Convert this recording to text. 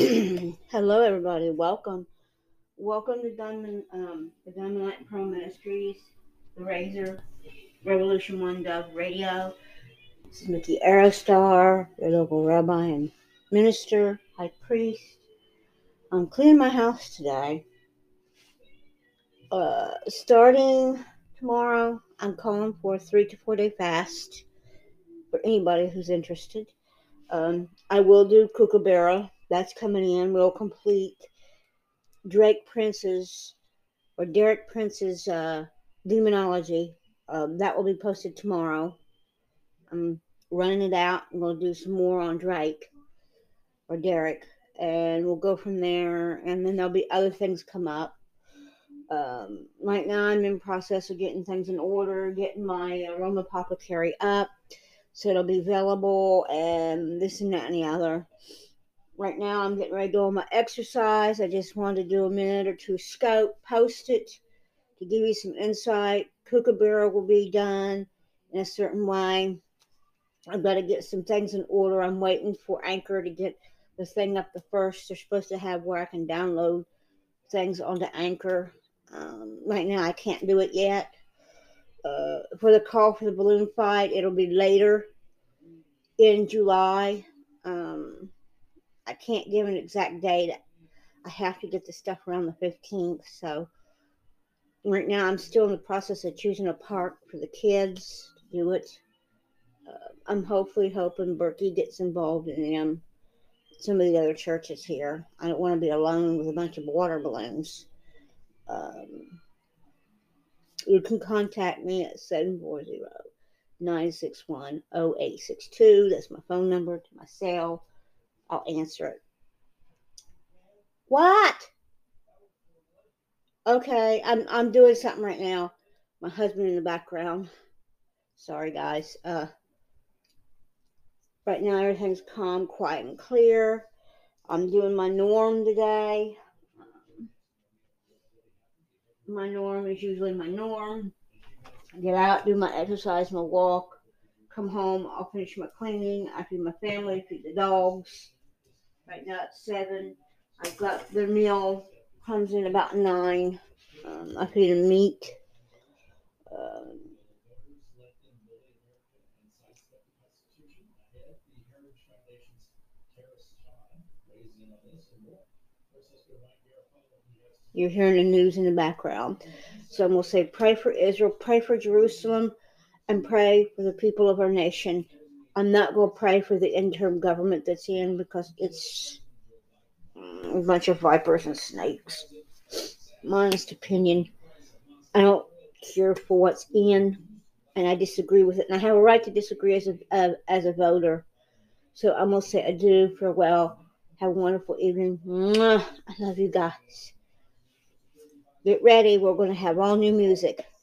Hello, everybody. Welcome to the Dunman Light and Pearl Ministries, the Razor Revolution One Dove Radio. This is Mickey Aristar, your local rabbi and minister, high priest. I'm cleaning my house today. Starting tomorrow, I'm calling for a 3 to 4 day fast for anybody who's interested. I will do kookaburra. That's coming in. We'll complete Derek Prince's demonology. That will be posted tomorrow. I'm running it out. I'm going to do some more on Derek. And we'll go from there. And then there'll be other things come up. Right now I'm in process of getting things in order, getting my Aroma Apothecary up. So it'll be available and this and that and the other. Right now, I'm getting ready to do all my exercise. I just wanted to do a minute or two scope, post it to give you some insight. Kookaburra will be done in a certain way. I've got to get some things in order. I'm waiting for Anchor to get the thing up the first. They're supposed to have where I can download things onto Anchor. Right now, I can't do it yet. For the call for the balloon fight, it'll be later in July. I can't give an exact date. I have to get the stuff around the 15th. So right now I'm still in the process of choosing a park for the kids to do it. I'm hoping Berkey gets involved in them. Some of the other churches here. I don't want to be alone with a bunch of water balloons. You can contact me at 740-961-0862. That's my phone number to my cell. I'll answer it. What? Okay, I'm doing something right now. My husband in the background. Sorry, guys. Right now, everything's calm, quiet, and clear. I'm doing my norm today. My norm is usually my norm. I get out, do my exercise, my walk. Come home. I'll finish my cleaning. I feed my family, feed the dogs. Right now it's 7. I've got their meal. Comes in about 9. I feed them meat. You're hearing the news in the background. So we'll say, pray for Israel, pray for Jerusalem, and pray for the people of our nation. I'm not going to pray for the interim government that's in because it's a bunch of vipers and snakes. My honest opinion. I don't care for what's in, and I disagree with it. And I have a right to disagree as a voter. So I'm going to say adieu, farewell. Have a wonderful evening. I love you guys. Get ready. We're going to have all new music.